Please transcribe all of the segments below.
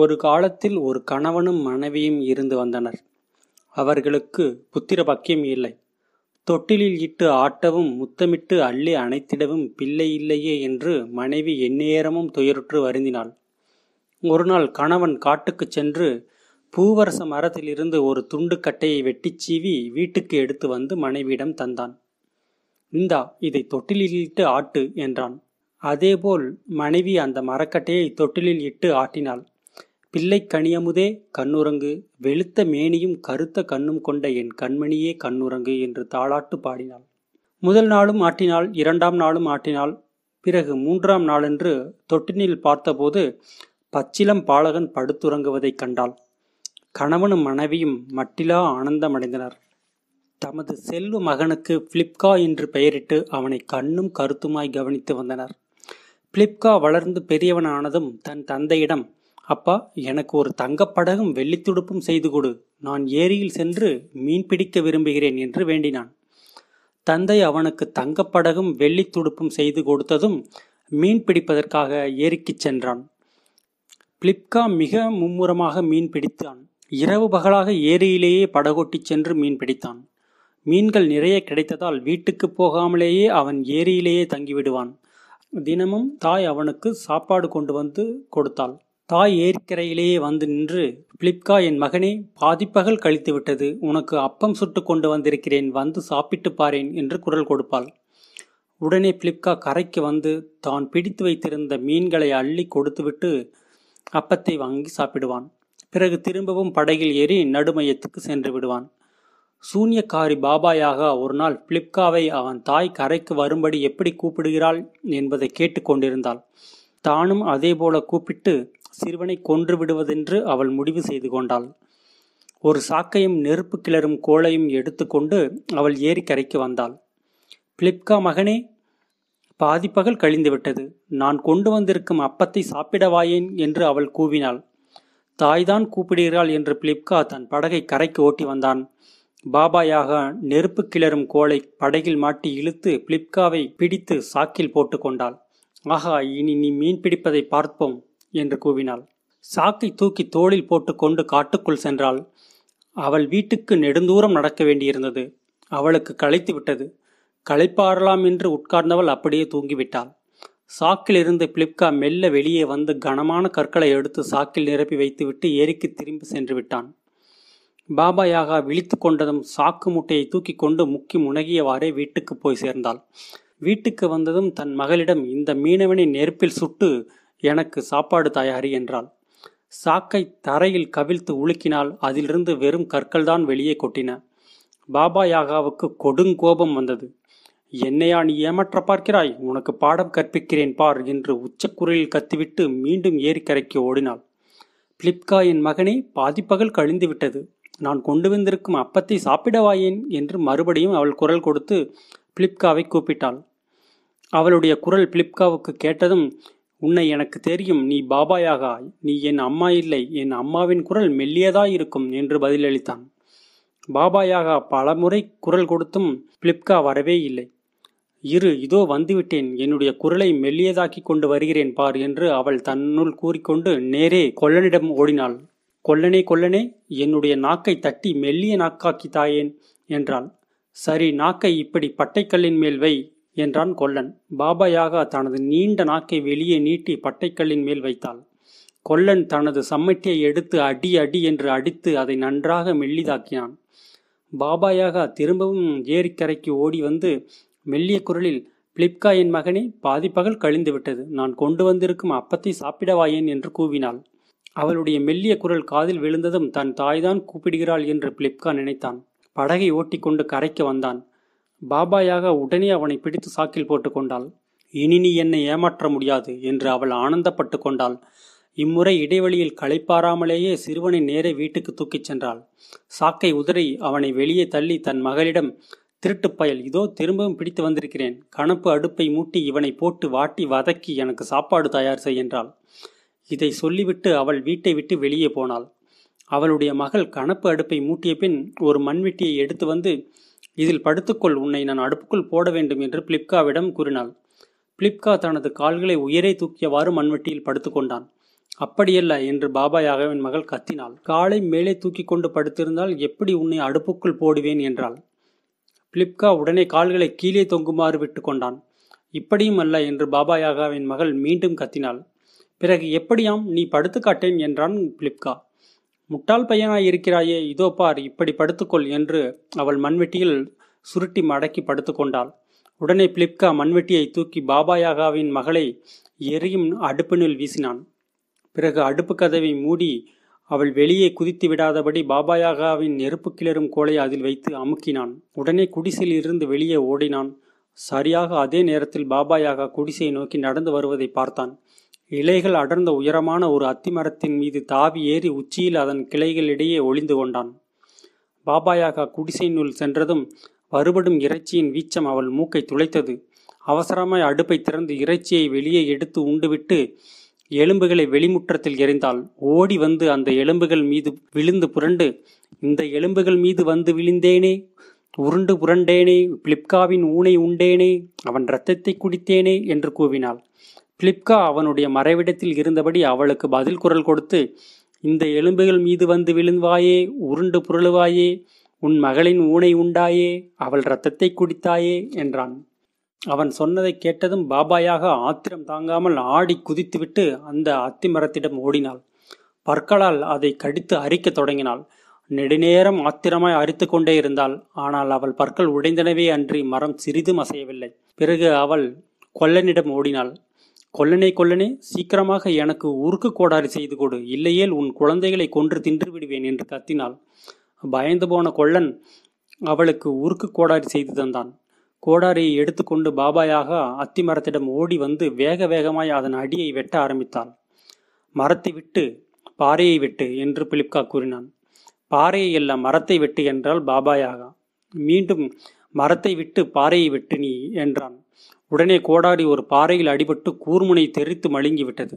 ஒரு காலத்தில் ஒரு கணவனும் மனைவியும் இருந்து வந்தனர். அவர்களுக்கு புத்திர பாக்கியம் இல்லை. தொட்டிலில் இட்டு ஆட்டவும் முத்தமிட்டு அள்ளி அணைத்திடவும் பிள்ளை இல்லையே என்று மனைவி எந்நேரமும் துயருற்று வருந்தினாள். ஒருநாள் கணவன் காட்டுக்கு சென்று பூவரச மரத்திலிருந்து ஒரு துண்டு கட்டையை வெட்டிச் சீவி வீட்டுக்கு எடுத்து வந்து மனைவியிடம் தந்தான். இந்தா, இதை தொட்டிலில் இட்டு ஆட்டு என்றான். அதேபோல் மனைவி அந்த மரக்கட்டையை தொட்டிலில் இட்டு ஆட்டினாள். பிள்ளை கனியமுதே கண்ணுறங்கு, வெளுத்த மேனியும் கருத்த கண்ணும் கொண்ட என் கண்மணியே கண்ணுறங்கு என்று தாளாட்டு பாடினாள். முதல் நாளும் ஆட்டினாள், இரண்டாம் நாளும் ஆட்டினாள். பிறகு மூன்றாம் நாளன்று தொட்டினில் பார்த்தபோது பச்சிலம் பாலகன் படுத்துறங்குவதைக் கண்டாள். கணவனும் மனைவியும் மட்டிலா ஆனந்தமடைந்தனர். தமது செல்வ மகனுக்கு பிளிப்கா என்று பெயரிட்டு அவனை கண்ணும் கருத்துமாய் கவனித்து வந்தனர். பிளிப்கா வளர்ந்து பெரியவனானதும் தன் தந்தையிடம், அப்பா, எனக்கு ஒரு தங்கப்படகும் வெள்ளித்துடுப்பும் செய்து கொடு, நான் ஏரியில் சென்று மீன் பிடிக்க விரும்புகிறேன் என்று வேண்டினான். தந்தை அவனுக்கு தங்கப்படகும் வெள்ளித்துடுப்பும் செய்து கொடுத்ததும் மீன் பிடிப்பதற்காக ஏரிக்கு சென்றான். பிளிப்கா மிக மும்முரமாக மீன் பிடித்தான். இரவு பகலாக ஏரியிலேயே படகோட்டி சென்று மீன் பிடித்தான். மீன்கள் நிறைய கிடைத்ததால் வீட்டுக்கு போகாமலேயே அவன் ஏரியிலேயே தங்கிவிடுவான். தினமும் தாய் அவனுக்கு சாப்பாடு கொண்டு வந்து கொடுத்தாள். தாய் ஏரிக்கரையிலேயே வந்து நின்று, பிளிப்கா என் மகனே, பாதிப்பகல் கழித்து விட்டது, உனக்கு அப்பம் சுட்டு கொண்டு வந்திருக்கிறேன், வந்து சாப்பிட்டு பாரேன் என்று குரல் கொடுப்பாள். உடனே பிளிப்கா கரைக்கு வந்து தான் பிடித்து வைத்திருந்த மீன்களை அள்ளி கொடுத்துவிட்டு அப்பத்தை வாங்கி சாப்பிடுவான். பிறகு திரும்பவும் படகில் ஏறி நடுமையத்துக்கு சென்று விடுவான். சூன்யக்காரி பாபாயாக ஒரு நாள் பிளிப்காவை அவன் தாய் கரைக்கு வரும்படி எப்படி கூப்பிடுகிறாள் என்பதை கேட்டு கொண்டிருந்தாள். தானும் அதேபோல கூப்பிட்டு சிறுவனை கொன்று விடுவதென்று அவள் முடிவு செய்து கொண்டாள். ஒரு சாக்கையும் நெருப்பு கிளறும் கோலையும் எடுத்துக்கொண்டு அவள் ஏரிக்கரைக்கு வந்தாள். பிளிப்கா மகனே, பாதிப்பகல் கழிந்துவிட்டது, நான் கொண்டு வந்திருக்கும் அப்பத்தை சாப்பிடவாயேன் என்று அவள் கூவினாள். தாய்தான் கூப்பிடுகிறாள் என்று பிளிப்கா தன் படகை கரைக்கு ஓட்டி வந்தான். பாபாயாக நெருப்பு கிளறும் கோலை படகில் மாட்டி இழுத்து பிளிப்காவை பிடித்து சாக்கில் போட்டு கொண்டாள். ஆஹா, இனி நீ மீன் பிடிப்பதை பார்ப்போம் என்று கூவினாள். சாக்கை தூக்கி தோளில் போட்டுக்கொண்டு காட்டுக்குள் சென்றாள். அவள் வீட்டுக்கு நெடுந்தூரம் நடக்க வேண்டியிருந்தது. அவளுக்கு களைத்து விட்டது. களைப்பாறலாம் என்று உட்கார்ந்தவள் அப்படியே தூங்கிவிட்டாள். சாக்கிலிருந்து பிளிப்கா மெல்ல வெளியே வந்து கனமான கற்களை எடுத்து சாக்கில் நிரப்பி வைத்துவிட்டு ஏரிக்கு திரும்பி சென்று விட்டான். பாபா யாகா விழித்து கொண்டதும் சாக்கு மூட்டையை தூக்கி கொண்டு முக்கி முனகியவாறே வீட்டுக்கு போய் சேர்ந்தாள். வீட்டுக்கு வந்ததும் தன் மகளிடம், இந்த மீனவனை நெருப்பில் சுட்டு எனக்கு சாப்பாடு தயாரி என்றாள். சாக்கை தரையில் கவிழ்த்து உலுக்கினால் அதிலிருந்து வெறும் கற்கள் தான் வெளியே கொட்டின. பாபா யாகாவுக்கு கொடுங்கோபம் வந்தது. என்னையா நீ ஏமாற்ற பார்க்கிறாய், உனக்கு பாடம் கற்பிக்கிறேன் பார் என்று உச்சக்குரலில் கத்திவிட்டு மீண்டும் ஏரிக்கரைக்கு ஓடினாள். பிளிப்கா என் மகனே, பாதிப்பகல் கழிந்து விட்டது, நான் கொண்டு வந்திருக்கும் அப்பத்தை சாப்பிடவாயேன் என்று மறுபடியும் அவள் குரல் கொடுத்து பிளிப்காவை கூப்பிட்டாள். அவளுடைய குரல் பிளிப்காவுக்கு கேட்டதும், உன்னை எனக்கு தெரியும், நீ பாபாயாக, நீ என் அம்மா இல்லை, என் அம்மாவின் குரல் மெல்லியதாயிருக்கும் என்று பதிலளித்தான். பாபாயாக பலமுறை குரல் கொடுத்தும் பிளிப்கா வரவே இல்லை. இரு, இதோ வந்துவிட்டேன், என்னுடைய குரலை மெல்லியதாக்கி கொண்டு வருகிறேன் பார் என்று அவள் தன்னுள் கூறிக்கொண்டு நேரே கொல்லனிடம் ஓடினாள். கொல்லனே கொல்லனே, என்னுடைய நாக்கை தட்டி மெல்லிய நாக்காக்கி தாயேன் என்றாள். சரி, நாக்கை இப்படி பட்டைக்கல்லின் மேல் வை என்றான் கொல்லன். பாபா யாகா தனது நீண்ட நாக்கை வெளியே நீட்டி பட்டைக்கல்லின் மேல் வைத்தாள். கொல்லன் தனது சம்மட்டியை எடுத்து அடி அடி என்று அடித்து அதை நன்றாக மெல்லிதாக்கினான். பாபா யாகா திரும்பவும் ஏரிக்கரைக்கு ஓடி வந்து மெல்லிய குரலில், பிளிப்கா என் மகனே, பாதிப்பகல் கழிந்துவிட்டது, நான் கொண்டு வந்திருக்கும் அப்பத்தை சாப்பிடவாயேன் என்று கூவினாள். அவளுடைய மெல்லிய குரல் காதில் விழுந்ததும் தன் தாய்தான் கூப்பிடுகிறாள் என்று பிளிப்கா நினைத்தான். படகை ஓட்டிக்கொண்டு கரைக்கு வந்தான். பாபாயாக உடனே அவனை பிடித்து சாக்கில் போட்டு கொண்டாள். இனி நீ என்னை ஏமாற்ற முடியாது என்று அவள் ஆனந்தப்பட்டு கொண்டாள். இம்முறை இடைவெளியில் களைப்பாராமலேயே சிறுவனை நேரே வீட்டுக்கு தூக்கிச் சென்றாள். சாக்கை உதறி அவனை வெளியே தள்ளி தன் மகளிடம், திருட்டுப்பயல், இதோ திரும்பவும் பிடித்து வந்திருக்கிறேன், கணப்பு அடுப்பை மூட்டி இவனை போட்டு வாட்டி வதக்கி எனக்கு சாப்பாடு தயார் செய் என்றாள். இதை சொல்லிவிட்டு அவள் வீட்டை விட்டு வெளியே போனாள். அவளுடைய மகள் கணப்பு அடுப்பை மூட்டிய பின் ஒரு மண்வெட்டியை எடுத்து வந்து, இதில் படுத்துக்கொள், உன்னை நான் அடுப்புக்குள் போட வேண்டும் என்று பிளிப்காவிடம் கூறினாள். பிளிப்கா தனது கால்களை உயரே தூக்கியவாறு மண்வெட்டியில் படுத்து கொண்டான். அப்படியல்ல என்று பாபா யாகவின் மகள் கத்தினாள். காலை மேலே தூக்கி கொண்டு படுத்திருந்தால் எப்படி உன்னை அடுப்புக்குள் போடுவேன் என்றாள். பிளிப்கா உடனே கால்களை கீழே தொங்குமாறு விட்டு கொண்டான். இப்படியும் அல்ல என்று பாபா யாகாவின் மகள் மீண்டும் கத்தினாள். பிறகு எப்படியாம் நீ படுத்து காட்டேன் என்றான் பிளிப்கா. முட்டாள் பையனாய் இருக்கிறாயே, இதோ பார், இப்படி படுத்துக்கொள் என்று அவள் மண்வெட்டியில் சுருட்டி மடக்கி படுத்து கொண்டாள். உடனே பிளிப்கா மண்வெட்டியை தூக்கி பாபா யாகாவின் மகளை எரியும் அடுப்பினுள் வீசினான். பிறகு அடுப்பு கதவை மூடி அவள் வெளியே குதித்து விடாதபடி பாபா யாகாவின் நெருப்பு கிளறும் கோலை அதில் வைத்து அமுக்கினான். உடனே குடிசையில் இருந்து வெளியே ஓடினான். சரியாக அதே நேரத்தில் பாபா யாகா குடிசையை நோக்கி நடந்து வருவதை பார்த்தான். இலைகள் அடர்ந்த உயரமான ஒரு அத்திமரத்தின் மீது தாவி ஏறி உச்சியில் அதன் கிளைகளிடையே ஒளிந்து கொண்டான். பாபா யாகா குடிசையினுள் சென்றதும் வருபடும் இறைச்சியின் வீச்சம் அவள் மூக்கை துளைத்தது. அவசரமாய் அடுப்பை திறந்து இறைச்சியை வெளியே எடுத்து உண்டுவிட்டு எலும்புகளை வெளிமுற்றத்தில் எறிந்தாள். ஓடி வந்து அந்த எலும்புகள் மீது விழுந்து புரண்டு, இந்த எலும்புகள் மீது வந்து விழுந்தேனே, உருண்டு புரண்டேனே, பிளிப்காவின் ஊனை உண்டேனே, அவன் இரத்தத்தை குடித்தேனே என்று கூவினாள். பிளிப்கா அவனுடைய மறைவிடத்தில் இருந்தபடி அவளுக்கு பதில் குரல் கொடுத்து, இந்த எலும்புகள் மீது வந்து விழுந்தாயே, உருண்டு புரளுவாயே, உன் மகளின் ஊனை உண்டாயே, அவள் இரத்தத்தை குடித்தாயே என்றான். அவன் சொன்னதை கேட்டதும் பாபாயாக ஆத்திரம் தாங்காமல் ஆடி குதித்துவிட்டு அந்த அத்திமரத்திடம் ஓடினாள். பற்களால் அதை கடித்து அரிக்க தொடங்கினாள். நெடுநேரம் ஆத்திரமாய் அரித்து கொண்டே இருந்தாள். ஆனால் அவள் பற்கள் உடைந்தனவே அன்றி மரம் சிறிதும் அசையவில்லை. பிறகு அவள் கொல்லனிடம் ஓடினாள். கொல்லனே, கொல்லனே, சீக்கிரமாக எனக்கு உருக்கு கோடாரி செய்து கொடு, இல்லையேல் உன் குழந்தைகளை கொன்று தின்று விடுவேன் என்று கத்தினாள். பயந்து போன கொல்லன் அவளுக்கு உருக்கு கோடாரி செய்து தந்தான். கோடாரியை எடுத்துக்கொண்டு பாபாயாக அத்திமரத்திடம் ஓடி வந்து வேக வேகமாய் அதன் அடியை வெட்ட ஆரம்பித்தாள். மரத்தை விட்டு பாறையை வெட்டு என்று பிளிப்கா கூறினான். பாறையை அல்ல, மரத்தை வெட்டு என்றால் பாபாயாக. மீண்டும் மரத்தை விட்டு பாறையை வெட்டு நீ என்றான். உடனே கோடாரி ஒரு பாறையில் அடிபட்டு கூர்முனை தெரித்து மழுங்கிவிட்டது.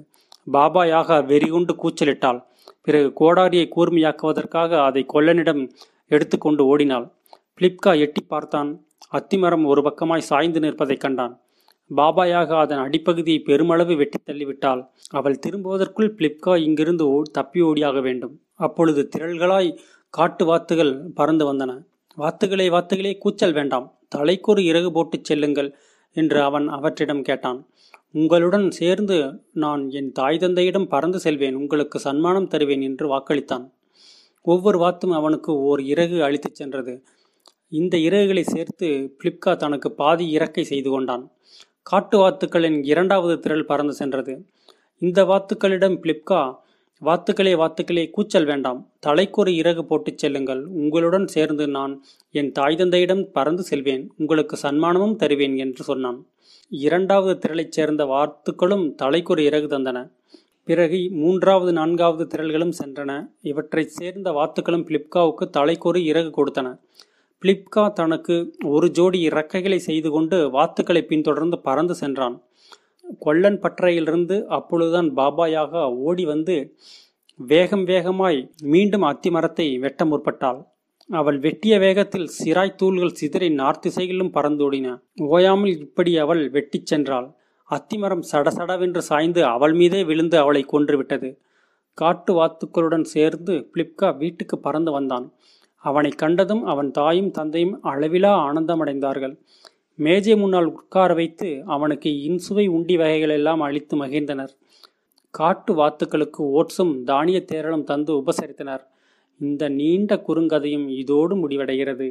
பாபாயாக வெறிகொண்டு கூச்சலிட்டாள். பிறகு கோடாரியை கூர்மையாக்குவதற்காக அதை கொல்லனிடம் எடுத்துக்கொண்டு ஓடினாள். பிளிப்கா எட்டி பார்த்தான். அத்திமரம் ஒரு பக்கமாய் சாய்ந்து நிற்பதை கண்டான். பாபாயாக அதன் அடிப்பகுதியை பெருமளவு வெட்டி தள்ளிவிட்டாள். அவள் திரும்புவதற்குள் பிளிப்கா இங்கிருந்து தப்பி ஓடியாக வேண்டும். அப்பொழுது திரள்களாய் காட்டு வாத்துகள் பறந்து வந்தன. வாத்துகளே, வாத்துகளே, கூச்சல் வேண்டாம், தலைக்கொரு இறகு போட்டுச் செல்லுங்கள் என்று அவன் அவற்றிடம் கேட்டான். உங்களுடன் சேர்ந்து நான் என் தாய் தந்தையிடம் பறந்து செல்வேன், உங்களுக்கு சன்மானம் தருவேன் என்று வாக்களித்தான். ஒவ்வொரு வாத்தும் அவனுக்கு ஓர் இறகு அளித்துச் சென்றது. இந்த இறகுகளை சேர்த்து பிளிப்கா தனக்கு பாதி இறக்கை செய்து கொண்டான். காட்டு வாத்துக்களின் இரண்டாவது திரள் பறந்து சென்றது. இந்த வாத்துக்களிடம் பிளிப்கா, வாத்துக்களே, வாத்துக்களே, கூச்சல் வேண்டாம், தலைக்கொரு இறகு போட்டுச் செல்லுங்கள், உங்களுடன் சேர்ந்து நான் என் தாய் தந்தையிடம் பறந்து செல்வேன், உங்களுக்கு சன்மானமும் தருவேன் என்று சொன்னான். இரண்டாவது திரளைச் சேர்ந்த வாத்துக்களும் தலைக்கொரு இறகு தந்தன. பிறகு மூன்றாவது நான்காவது திரள்களும் சென்றன. இவற்றைச் சேர்ந்த வாத்துக்களும் பிளிப்காவுக்கு தலைக்கொரு இறகு கொடுத்தன. பிளிப்கா தனக்கு ஒரு ஜோடி இறக்கைகளை செய்து கொண்டு வாத்துக்களை பின்தொடர்ந்து பறந்து சென்றான். கொல்லன் பற்றையிலிருந்து அப்பொழுதுதான் பாபாயாக ஓடி வந்து வேகம் வேகமாய் மீண்டும் அத்திமரத்தை வெட்ட முற்பட்டாள். அவள் வெட்டிய வேகத்தில் சிராய் தூள்கள் சிதறி நார்த்திசைகளிலும் பறந்தோடின. ஓயாமல் இப்படி அவள் வெட்டி சென்றாள். அத்திமரம் சடசடவென்று சாய்ந்து அவள் மீதே விழுந்து அவளை கொன்றுவிட்டது. காட்டு வாத்துக்களுடன் சேர்ந்து பிளிப்கா வீட்டுக்கு பறந்து வந்தான். அவனை கண்டதும் அவன் தாயும் தந்தையும் அளவிலா ஆனந்தமடைந்தார்கள். மேஜை முன்னால் உட்கார வைத்து அவனுக்கு இன்சுவை உண்டி வகைகளெல்லாம் அளித்து மகிழ்ந்தனர். காட்டு வாத்துக்களுக்கு ஓட்ஸும் தானிய தேரலும் தந்து உபசரித்தனர். இந்த நீண்ட குறுங்கதையும் இதோடு முடிவடைகிறது.